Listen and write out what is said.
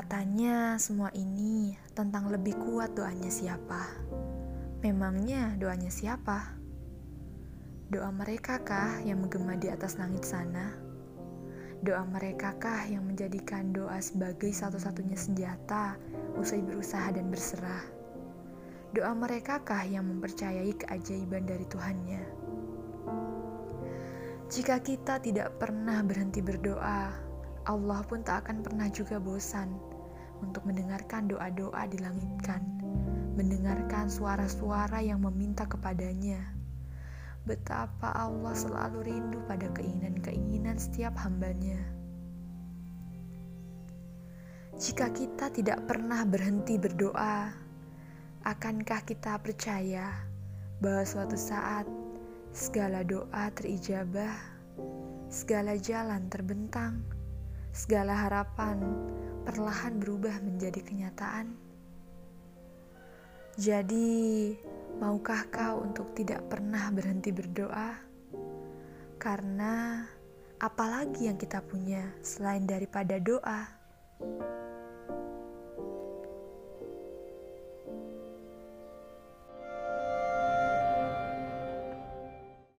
Katanya semua ini tentang lebih kuat doanya siapa. Memangnya doanya siapa? Doa mereka kah yang menggema di atas langit sana? Doa mereka kah yang menjadikan doa sebagai satu-satunya senjata usai berusaha dan berserah? Doa mereka kah yang mempercayai keajaiban dari Tuhannya? Jika kita tidak pernah berhenti berdoa, Allah pun tak akan pernah juga bosan untuk mendengarkan doa-doa di langitkan, mendengarkan suara-suara yang meminta kepadanya. Betapa Allah selalu rindu pada keinginan-keinginan setiap hambanya. Jika kita tidak pernah berhenti berdoa, akankah kita percaya bahwa suatu saat segala doa terijabah, segala jalan terbentang, segala harapan perlahan berubah menjadi kenyataan? Jadi, maukah kau untuk tidak pernah berhenti berdoa? Karena apalagi yang kita punya selain daripada doa?